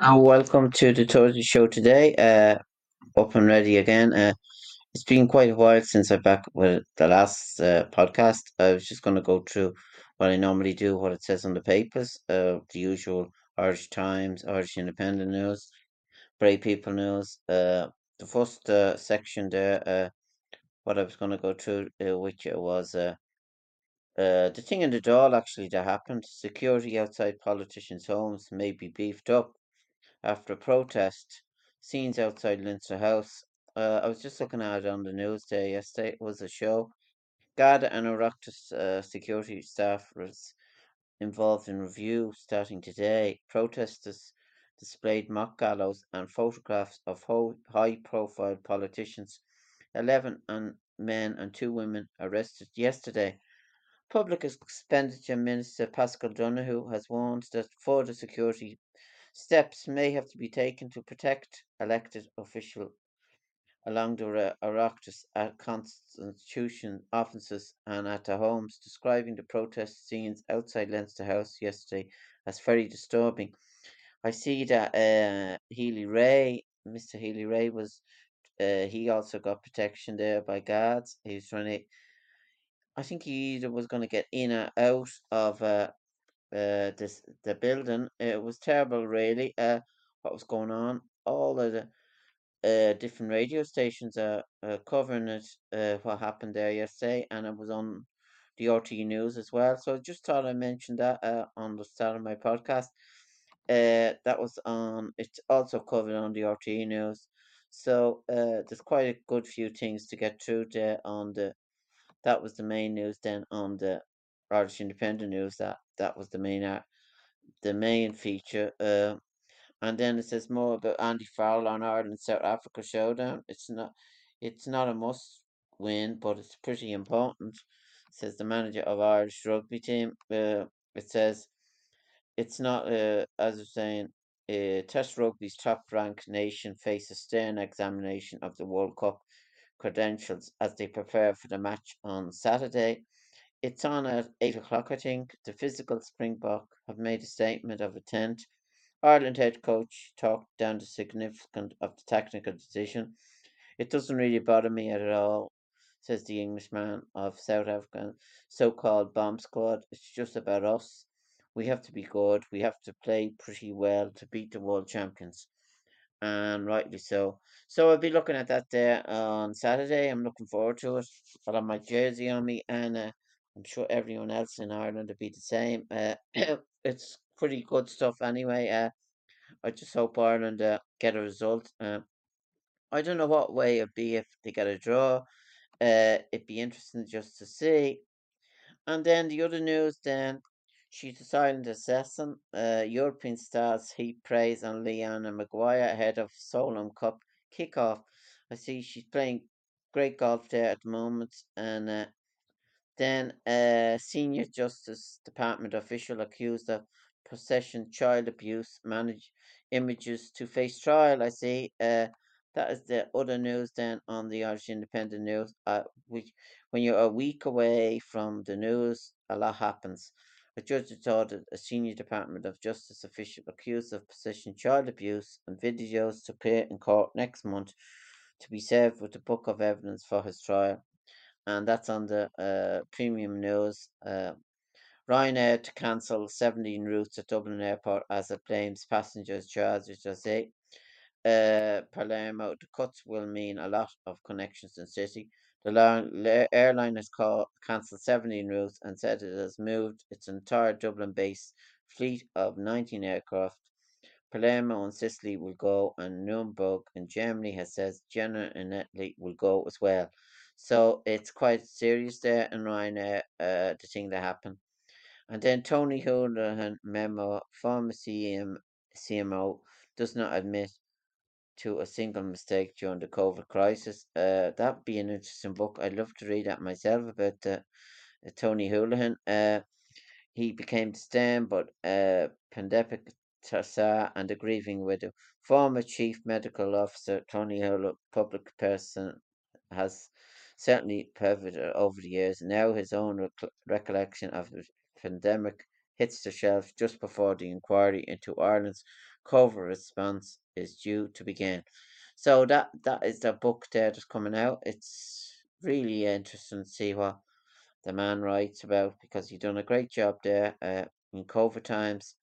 And welcome to the Thursday show today, up and ready again. It's been quite a while since I'm back with the last podcast. I was just going to go through what I normally do, what it says on the papers, the usual Irish Times, Irish Independent News, Brave People News. The first section there, what I was going to go through, which was the thing in the doll actually that happened. Security outside politicians' homes may be beefed up after a protest. Scenes outside Leinster House. I was just looking at it on the news there yesterday. It was a show. Garda and Oireachtas security staff was involved in review starting today. Protesters displayed mock gallows and photographs of high-profile politicians. 11 men and 2 women arrested yesterday. Public Expenditure Minister Pascal Donoghue has warned that further security steps may have to be taken to protect elected officials along the Oireachtas at constitution offices and at their homes, describing the protest scenes outside Leinster House yesterday as very disturbing. I see that Mr. Healy Ray was, he also got protection there by guards. He was trying to, I think he either was going to get in or out of the building. It was terrible really, what was going on. All of the different radio stations are covering it, what happened there yesterday, and it was on the RTE news as well, so I just thought I mentioned that on the start of my podcast. That was on, it's also covered on the RTE news, so there's quite a good few things to get through there on the, that was the main news. Then on the Irish Independent News, that was the main feature, and then it says more about Andy Farrell on Ireland South Africa showdown. It's not a must win, but it's pretty important, says the manager of Irish rugby team. It says it's not, as I'm saying, Test rugby's top ranked nation faces stern examination of the World Cup credentials as they prepare for the match on Saturday. It's on at 8 o'clock, I think. The physical Springbok have made a statement of intent. Ireland head coach talked down the significance of the technical decision. It doesn't really bother me at all, says the Englishman of South African so-called bomb squad. It's just about us. We have to be good. We have to play pretty well to beat the world champions. And rightly so. So I'll be looking at that there on Saturday. I'm looking forward to it. I'll have my jersey on me, and I'm sure everyone else in Ireland will be the same. It's pretty good stuff anyway. I just hope Ireland get a result. I don't know what way it'd be if they get a draw. It'd be interesting just to see. And then the other news then, she's a silent assassin. European stars heap praise on Leanna Maguire ahead of Solheim Cup kickoff. I see she's playing great golf there at the moment, and then a senior Justice Department official accused of possession child abuse manage images to face trial. I see that is the other news then on the Irish Independent News. Which, when you're a week away from the news, a lot happens. A judge ordered a senior Department of Justice official accused of possession child abuse and videos to appear in court next month to be served with the book of evidence for his trial. And that's on the premium news. Ryanair to cancel 17 routes at Dublin Airport as it blames passengers' charges. I say, Palermo, the cuts will mean a lot of connections in the city. The airline has cancelled 17 routes and said it has moved its entire Dublin-based fleet of 19 aircraft. Palermo in Sicily will go, and Nuremberg in Germany has said Genoa in Italy will go as well. So it's quite serious there in Ryanair, the thing that happened. And then Tony Holohan memo, former CMO does not admit to a single mistake during the COVID crisis. That'd be an interesting book. I'd love to read that myself about Tony Holohan. He became the stem, but pandemic Tarsar and the grieving widow. Former Chief Medical Officer Tony Holohan, public person, has certainly pivoted over the years. Now his own recollection of the pandemic hits the shelf just before the inquiry into Ireland's COVID response is due to begin. So that is the book there that's coming out. It's really interesting to see what the man writes about, because he's done a great job there in COVID times.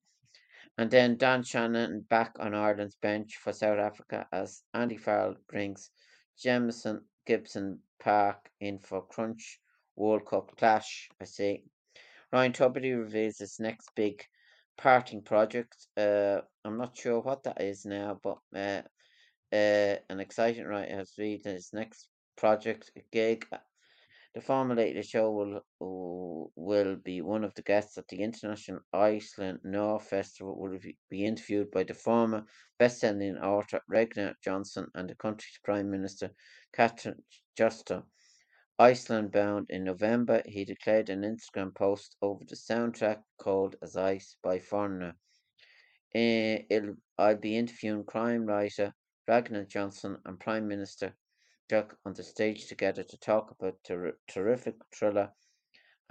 And then Dan Shannon back on Ireland's bench for South Africa as Andy Farrell brings Jemison Gibson Park in for crunch World Cup clash. I see Ryan Tubridy reveals his next big parting project. I'm not sure what that is now, but an exciting writer has revealed his next project, a gig. The former Late Late Show will be one of the guests at the International Iceland Noir Festival. Will be interviewed by the former best-selling author Ragnar Johnson and the country's Prime Minister Katrín Jakobsdóttir. Iceland bound in November, he declared an Instagram post over the soundtrack Cold as Ice by Foreigner. I'll be interviewing crime writer Ragnar Johnson and Prime Minister Jack on the stage together to talk about terrific thriller.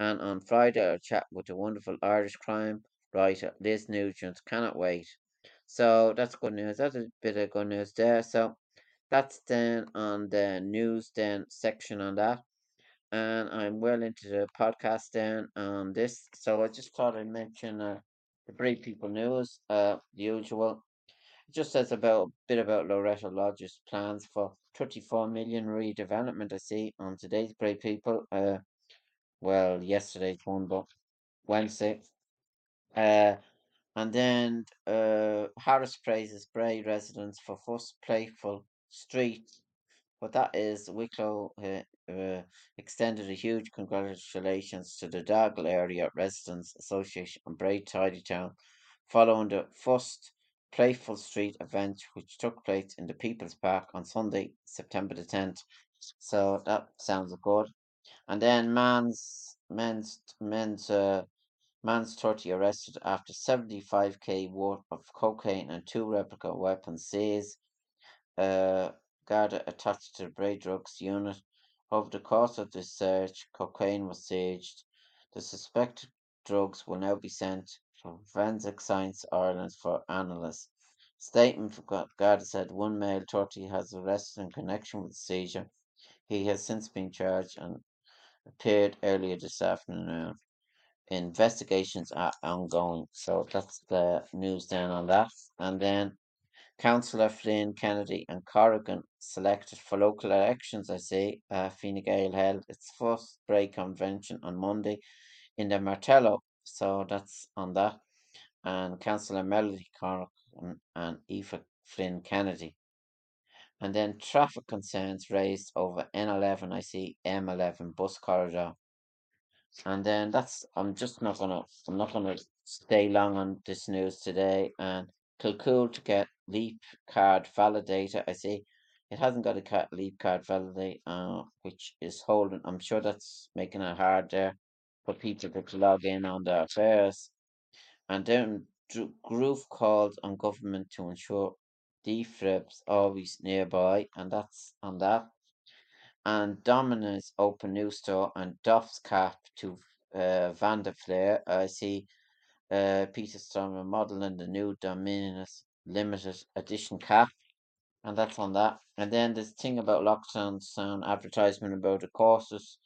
And on Friday I'll chat with the wonderful Irish crime writer Liz Nugent. Cannot wait. So that's good news. That's a bit of good news there. So that's then on the news then section on that. And I'm well into the podcast then on this. So I just thought I'd mention the Brave People News, the usual. It just says about a bit about Loretta Lodge's plans for 34 million redevelopment, I see, on today's Brave People. Well, yesterday's one, but Wednesday. And then Harris praises Bray residents for first playful street. But that is, Wicklow extended a huge congratulations to the Dogle Area Residents Association and Bray Tidy Town following the first Playful Street event, which took place in the People's Park on Sunday, September the 10th. So that sounds good. And then man's 30 arrested after 75k worth of cocaine and 2 replica weapons seized. Garda attached to the Bray Drugs Unit. Over the course of this search, cocaine was seized. The suspected drugs will now be sent from Forensic Science Ireland for analysis. Statement from Garda said one male, 30, has arrested in connection with the seizure. He has since been charged and appeared earlier this afternoon. Investigations are ongoing. So that's the news then on that. And then Councillor Flynn, Kennedy and Corrigan selected for local elections, I see. Fine Gael held its first Bray convention on Monday in the Martello. So that's on that. And Councillor Melody Corrigan and Aoife Flynn Kennedy. And then traffic concerns raised over N11, I see, M11 bus corridor. And then I'm not gonna stay long on this news today. And Kilcool to get Leap card validator, I see. It hasn't got a Leap card validator, which is holding. I'm sure that's making it hard there for people to log in on their affairs. And then Groove calls on government to ensure defribs always nearby, and that's on that. And Domino's open new store and Duff's cap to Van der Flair. I see Peter Stormer modelling the new Domino's limited edition cap, and that's on that. And then this thing about lockdown sound advertisement about the courses.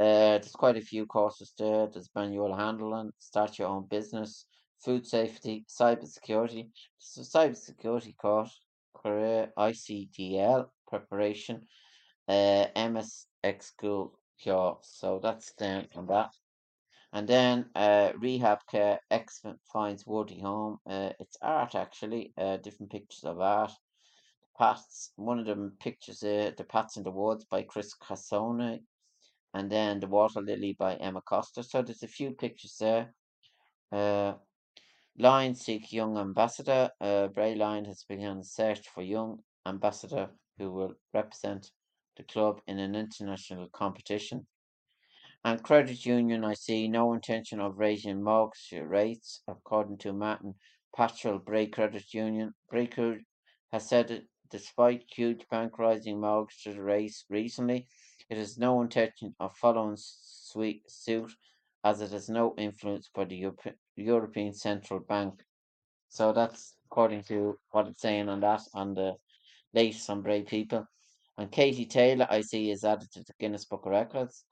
There's quite a few courses there. There's manual handling, start your own business, food safety, cybersecurity. So cybersecurity course, career ICDL preparation, MSX school cure. So that's down on that. And then rehab care expert finds worthy home. It's art actually. Different pictures of art. Pats. One of them pictures there, the Pats in the Woods by Chris Cassone. And then The Water Lily by Emma Costa. So there's a few pictures there. Lions seek young ambassador. Bray Lion has begun a search for young ambassador who will represent the club in an international competition. And Credit Union, I see no intention of raising mortgage rates, according to Martin Patrol, Bray Credit Union. Bray has said that despite huge bank rising mortgage rates recently, it has no intention of following suit, as it has no influence by the European Central Bank. So that's according to what it's saying on that, on the latest on Brave People. And Katie Taylor, I see, is added to the Guinness Book of Records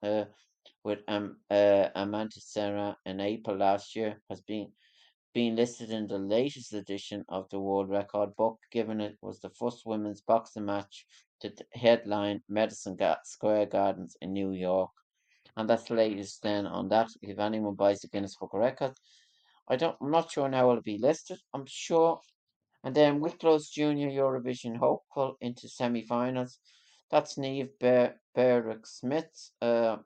with Amanda Serra in April last year, has been listed in the latest edition of the World Record Book, given it was the first women's boxing match to headline Madison Square Gardens in New York. And that's the latest then on that. If anyone buys the Guinness Book of Records, I'm not sure now it'll be listed, I'm sure. And then Wicklow's Junior Eurovision hopeful into semi-finals. That's Niamh Berwick-Smith,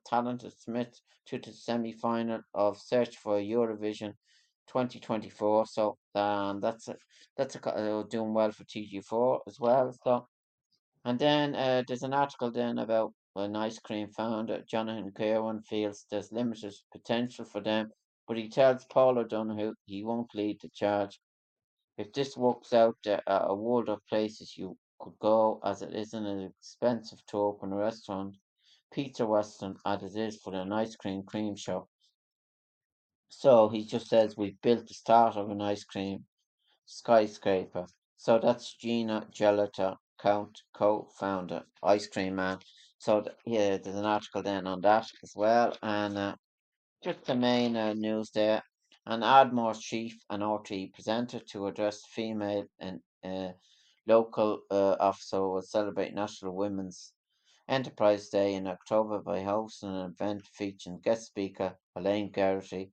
talented Smith, to the semi-final of Search for Eurovision 2024. So that's doing well for TG4 as well. So, and then there's an article then about an ice cream founder, Jonathan Kirwan, feels there's limited potential for them, but he tells Paul O'Donoghue he won't lead the charge. If this works out, there are a world of places you could go, as it isn't an expensive to open a restaurant, pizza western, as it is for an ice cream shop. So he just says, we've built the start of an ice cream skyscraper. So that's Gina Gelata, co-founder, Ice Cream Man. So there's an article then on that as well. And just the main news there. An Ardmore chief and RTE presenter to address female and local officer will celebrate National Women's Enterprise Day in October by hosting an event featuring guest speaker Elaine Garrity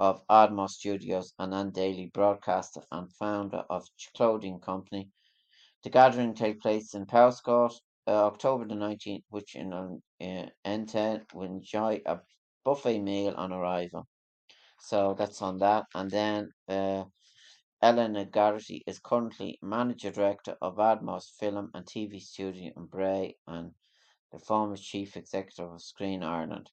of Ardmore Studios, an Andaily broadcaster and founder of clothing company. The gathering take place in Powerscourt October the 19th, which in N10 will enjoy a buffet meal on arrival. So that's on that. And then Eleanor Garrity is currently manager director of Ardmore's film and TV studio in Bray and the former chief executive of Screen Ireland.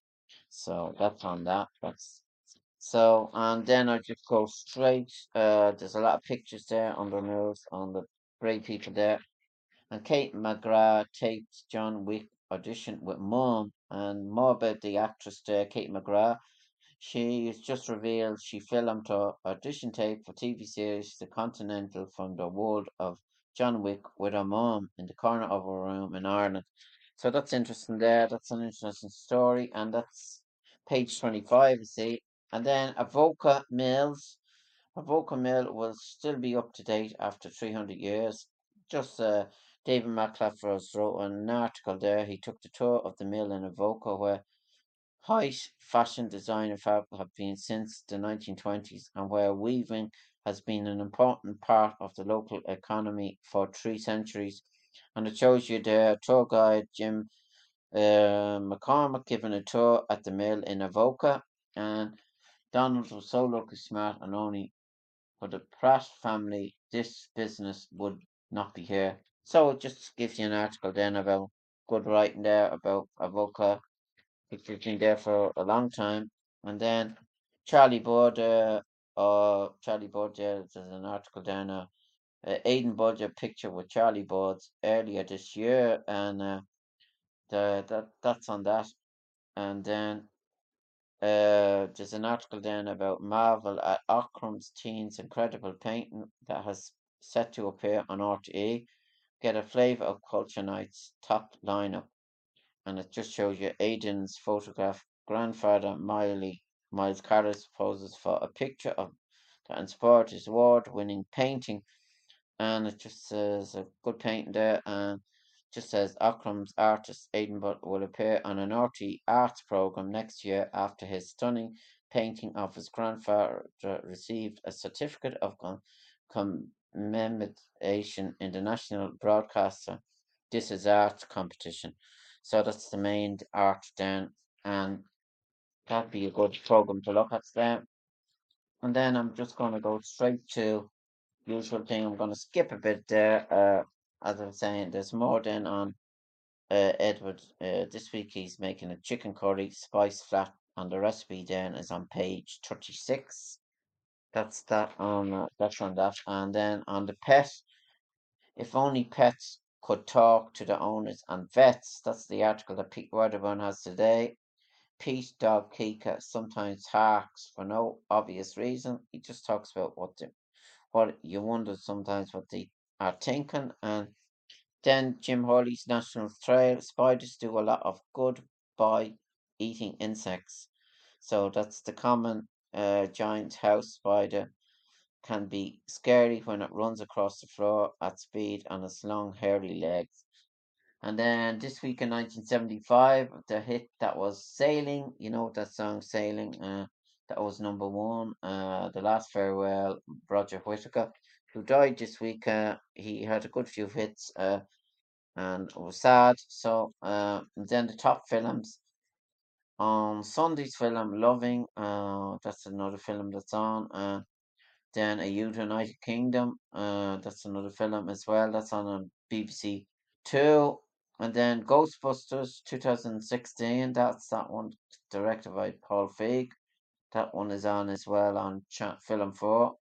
So that's on that. And then I just go straight. There's a lot of pictures there on the news, on the Brave People there. And Kate McGrath taped John Wick audition with Mum. And more about the actress there, Kate McGrath. She has just revealed she filmed her audition tape for TV series The Continental from the world of John Wick with her mum in the corner of her room in Ireland. So that's interesting there. That's an interesting story. And that's page 25, you see. And then Avoca Mill will still be up to date after 300 years. Just David McClaffer's wrote an article there. He took the tour of the mill in Avoca, where height, fashion, design and fabric have been since the 1920s, and where weaving has been an important part of the local economy for 3 centuries. And it shows you there, tour guide Jim McCormick giving a tour at the mill in Avoca. And Donald was so lucky, smart, and only for the Pratt family, this business would not be here. So it just gives you an article then about good writing there about Avoca, which has been there for a long time. And then Charlie Badger, there's an article down now. Aidan Badger picture with Charlie Boards earlier this year, and that's on that. And then there's an article down about Marvel at Ockram's Teens Incredible Painting that has set to appear on RTE. Get a flavour of Culture Night's top lineup. And it just shows you Aidan's photograph. Grandfather Miles Carlos poses for a picture of that inspired his award-winning painting. And it just says a good painting there. And just says Ockram's artist Aidan Butt will appear on an RTE arts programme next year after his stunning painting of his grandfather received a certificate of commemoration in the National Broadcaster This Is Arts competition. So that's the main art then, and that'd be a good program to look at there. And then I'm just going to go straight to the usual thing. I'm going to skip a bit there. As I was saying, there's more then on Edward. This week he's making a chicken curry spice flat, and the recipe then is on page 36. That's that on that's on that. And then on the pet, if only pets could talk to the owners and vets. That's the article that Pete Wedderburn has today. Pete dog Kika sometimes harks for no obvious reason. He just talks about what you wonder sometimes what they are thinking. And then Jim Hurley's National Trail. Spiders do a lot of good by eating insects. So that's the common giant house spider can be scary when it runs across the floor at speed on its long hairy legs. And then this week in 1975, the hit that was Sailing, you know that song Sailing, that was number one. The Last Farewell, Roger Whittaker, who died this week. He had a good few hits and it was sad. So and then the top films. On Sunday's film, Loving, that's another film that's on. Then A United Kingdom, that's another film as well. That's on BBC 2. And then Ghostbusters 2016, that's that one directed by Paul Feig. That one is on as well on Film 4.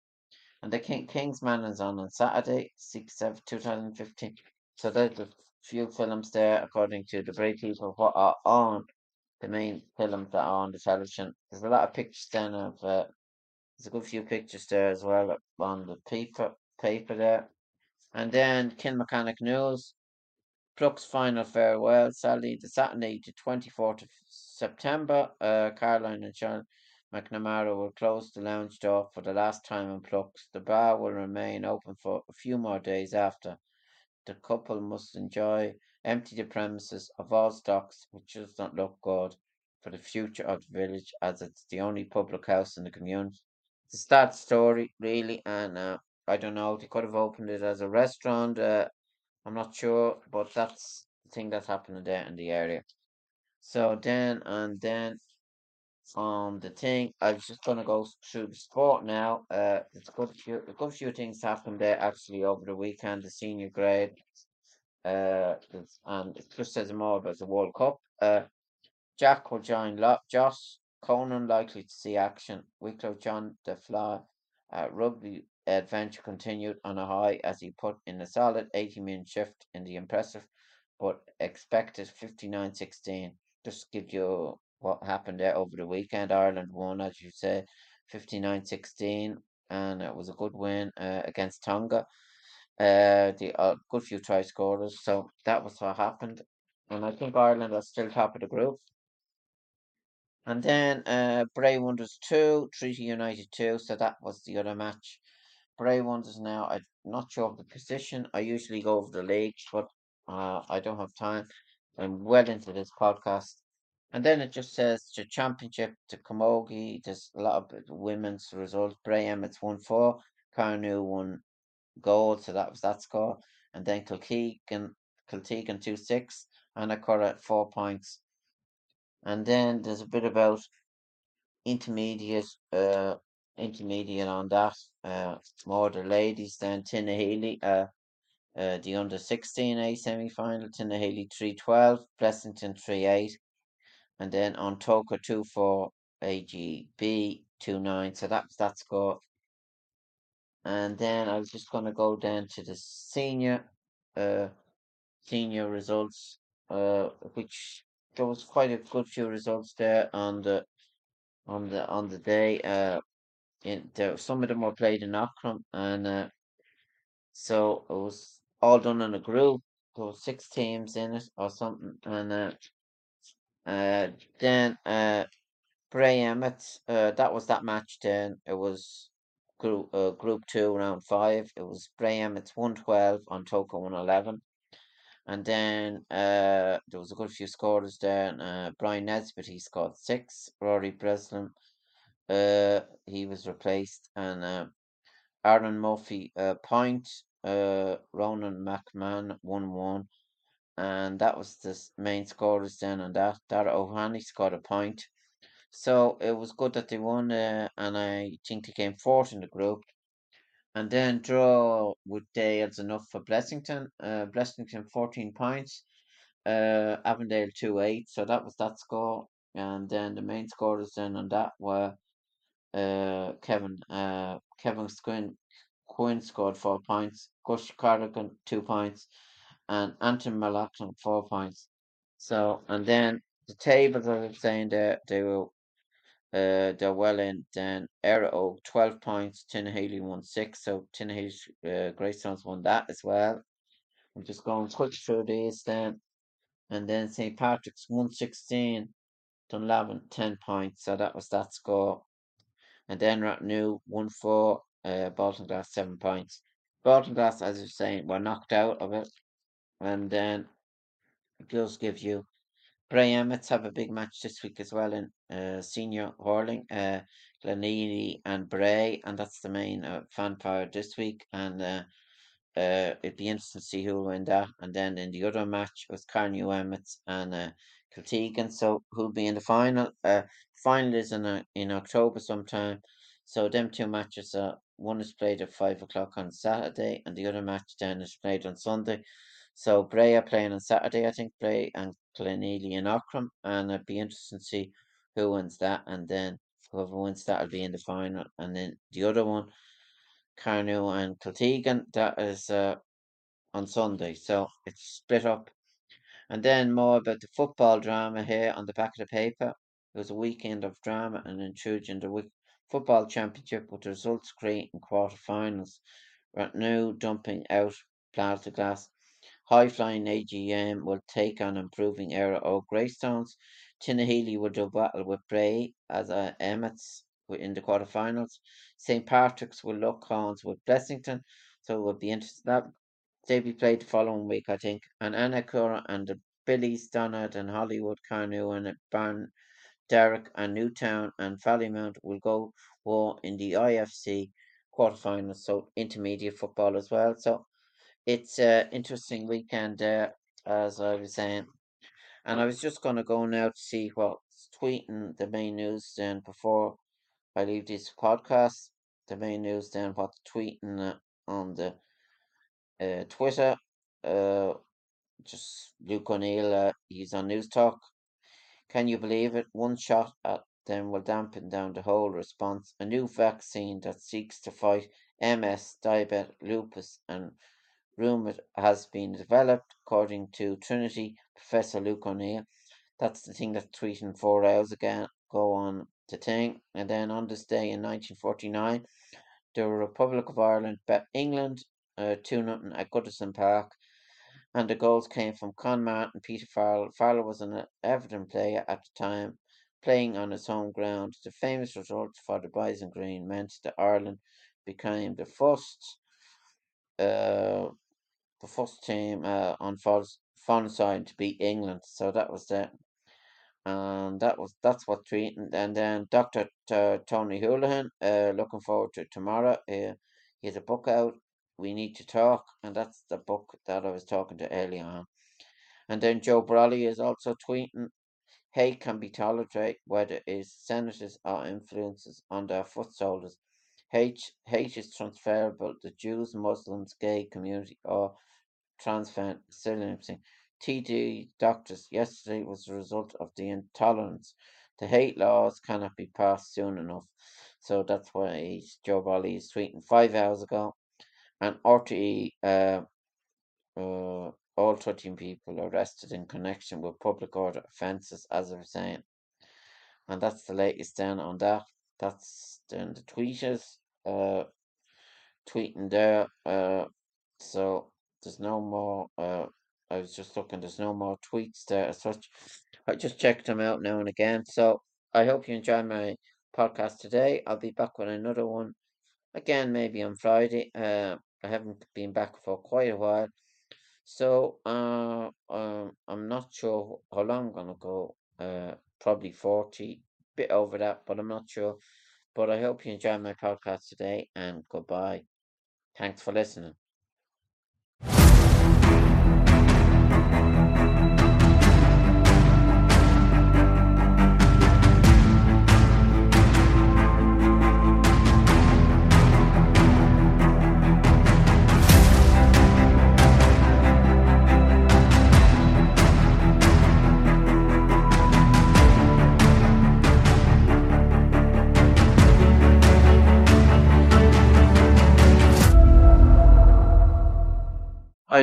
And The Kingsman is on Saturday, 6th, 2015. So there's a few films there, according to the Bray People, what are on. The main films that are on the television. There's a lot of pictures then of, there's a good few pictures there as well on the paper there. And then Kilmechanic News, Brooks' Final Farewell, Sally, the Saturday the 24th of September. Caroline and Sean McNamara will close the lounge door for the last time in Brooks. The bar will remain open for a few more days after. The couple must empty the premises of all stocks, which does not look good for the future of the village, as it's the only public house in the community. It's a sad story, really, and I don't know, they could have opened it as a restaurant, I'm not sure, but that's the thing that's happening there in the area. So then on the thing, I'm just going to go through the sport now. There's a good few things happened there, actually, over the weekend, the senior grade. And it just says more about the World Cup. Jack will join Josh Conan, likely to see action. Wicklow John the Fly rugby adventure continued on a high as he put in a solid 80-minute shift in the impressive but expected 59-16. Just give you what happened there over the weekend. Ireland won, as you say, 59-16, and it was a good win against Tonga. The good few try scorers, so that was what happened, and I think Ireland are still top of the group. And then Bray Wonders 2, Treaty United 2, so that was the other match. Bray Wonders now, I'm not sure of the position. I usually go over the leagues, but I don't have time. I'm well into this podcast. And then it just says the championship, the Camogie, there's a lot of women's results. Bray Emmets 1-4, Carnew 1 goal, so that was that score. And then Kiltegan 2-6, and Anacora at 4 points. And then there's a bit about intermediate on that. More the ladies then. Tinnahealy, the under 16A semi-final, Tinnahealy 3-12, Blessington 3-8, and then on Toker 2-4, AGB 2-9, so that was that score. And then I was just going to go down to the senior results, which there was quite a good few results there on the day. Some of them were played in Ockram, and so it was all done in a group. There were 6 teams in it or something, and then Bray Emmett. That was that match. Then it was. Group 2, round 5, it was Bray Emmets 1-12 on Toker 1-11. And then there was a good few scorers there. And, Brian Nesbitt, he scored 6. Rory Breslin, he was replaced. And Aaron Murphy, point. Ronan McMahon, 1-1. And that was the main scorers then on that. Dara O'Hanley scored a point. So it was good that they won, and I think they came fourth in the group. And then draw with Dales enough for Blessington. Blessington 14 points, Avondale 2-8. So that was that score. And then the main scorers then on that were Kevin Quinn scored 4 points, Gush Cardigan 2 points, and Anton Malachan 4 points. So, and then the tables, as I'm saying, they were they're well in. Then Errol 12 points, Tinhealy won 6, so Tinhealy's Greystones won that as well. I'm just going switch through these then. And then St. Patrick's 116, Dunlavin 10 points, so that was that score. And then Rathnew 1-4, Baltinglass 7 points. Baltinglass, as you're saying, were knocked out of it. And then it just gives you Bray Emmets have a big match this week as well in senior hurling, Glenealy and Bray, and that's the main fanfare this week. And it'd be interesting to see who will win that. And then in the other match was Carnew Emmets and Kiltegan, so who'll be in the final? Final is in October sometime. So them two matches, one is played at 5 o'clock on Saturday, and the other match then is played on Sunday. So Bray are playing on Saturday, I think, Bray and Glenealy and Ockram, and it'd be interesting to see who wins that, and then whoever wins that will be in the final. And then the other one, Carnew and Kiltegan, that is on Sunday, so it's split up. And then more about the football drama here on the back of the paper. It was a weekend of drama and intrusion in the week football championship with the results creating quarter-finals. Rathnew dumping out Baltinglass. High-flying AGM will take on improving era or Greystones. Tinhealy will do battle with Bray as Emmets in the quarterfinals. St. Patrick's will lock horns with Blessington, so it will be interesting. That they'll be played the following week, I think. And Annacura and the Billies, Donard and Hollywood, Carnew and Barn, Derrick and Newtown and Ballymount will go war in the IFC quarterfinals, so intermediate football as well. So it's an interesting weekend there, as I was saying. And I was just going to go now to see what's tweeting the main news then before I leave this podcast. The main news then, what's tweeting on the Twitter. Just Luke O'Neill, he's on News Talk. Can you believe it? One shot at them will dampen down the whole response. A new vaccine that seeks to fight MS, diabetes, lupus and rumour has been developed, according to Trinity Professor Luke O'Neill. That's the thing that's tweeting 4 hours ago on the thing. And then on this day in 1949, the Republic of Ireland bet England 2-0 at Goodison Park, and the goals came from Con Martin, Peter Farrell. Farrell was an Everton player at the time, playing on his home ground. The famous result for the Bison Green meant that Ireland became the first team on foreign side to beat England. So that was that, and that's what treating. And then Dr. Tony Holohan, looking forward to tomorrow. He has a book out, We Need to Talk, and that's the book that I was talking to earlier on. And then Joe Brawley is also tweeting, hate can be tolerated, whether it's senators or influences on their foot soldiers. Hate is transferable to Jews, Muslims, gay community, or transphobia. TD doctors, yesterday was the result of the intolerance. The hate laws cannot be passed soon enough. So that's why Joe Brawley is tweeting 5 hours ago. And RTE, all 13 people arrested in connection with public order offences, as I was saying. And that's the latest then on that. That's then the tweeters tweeting there. So there's no more. I was just looking. There's no more tweets there as such. I just checked them out now and again. So I hope you enjoyed my podcast today. I'll be back with another one again, maybe on Friday. I haven't been back for quite a while, so I'm not sure how long I'm gonna go. Probably 40, bit over that, but I'm not sure. But I hope you enjoyed my podcast today, and goodbye. Thanks for listening. Hi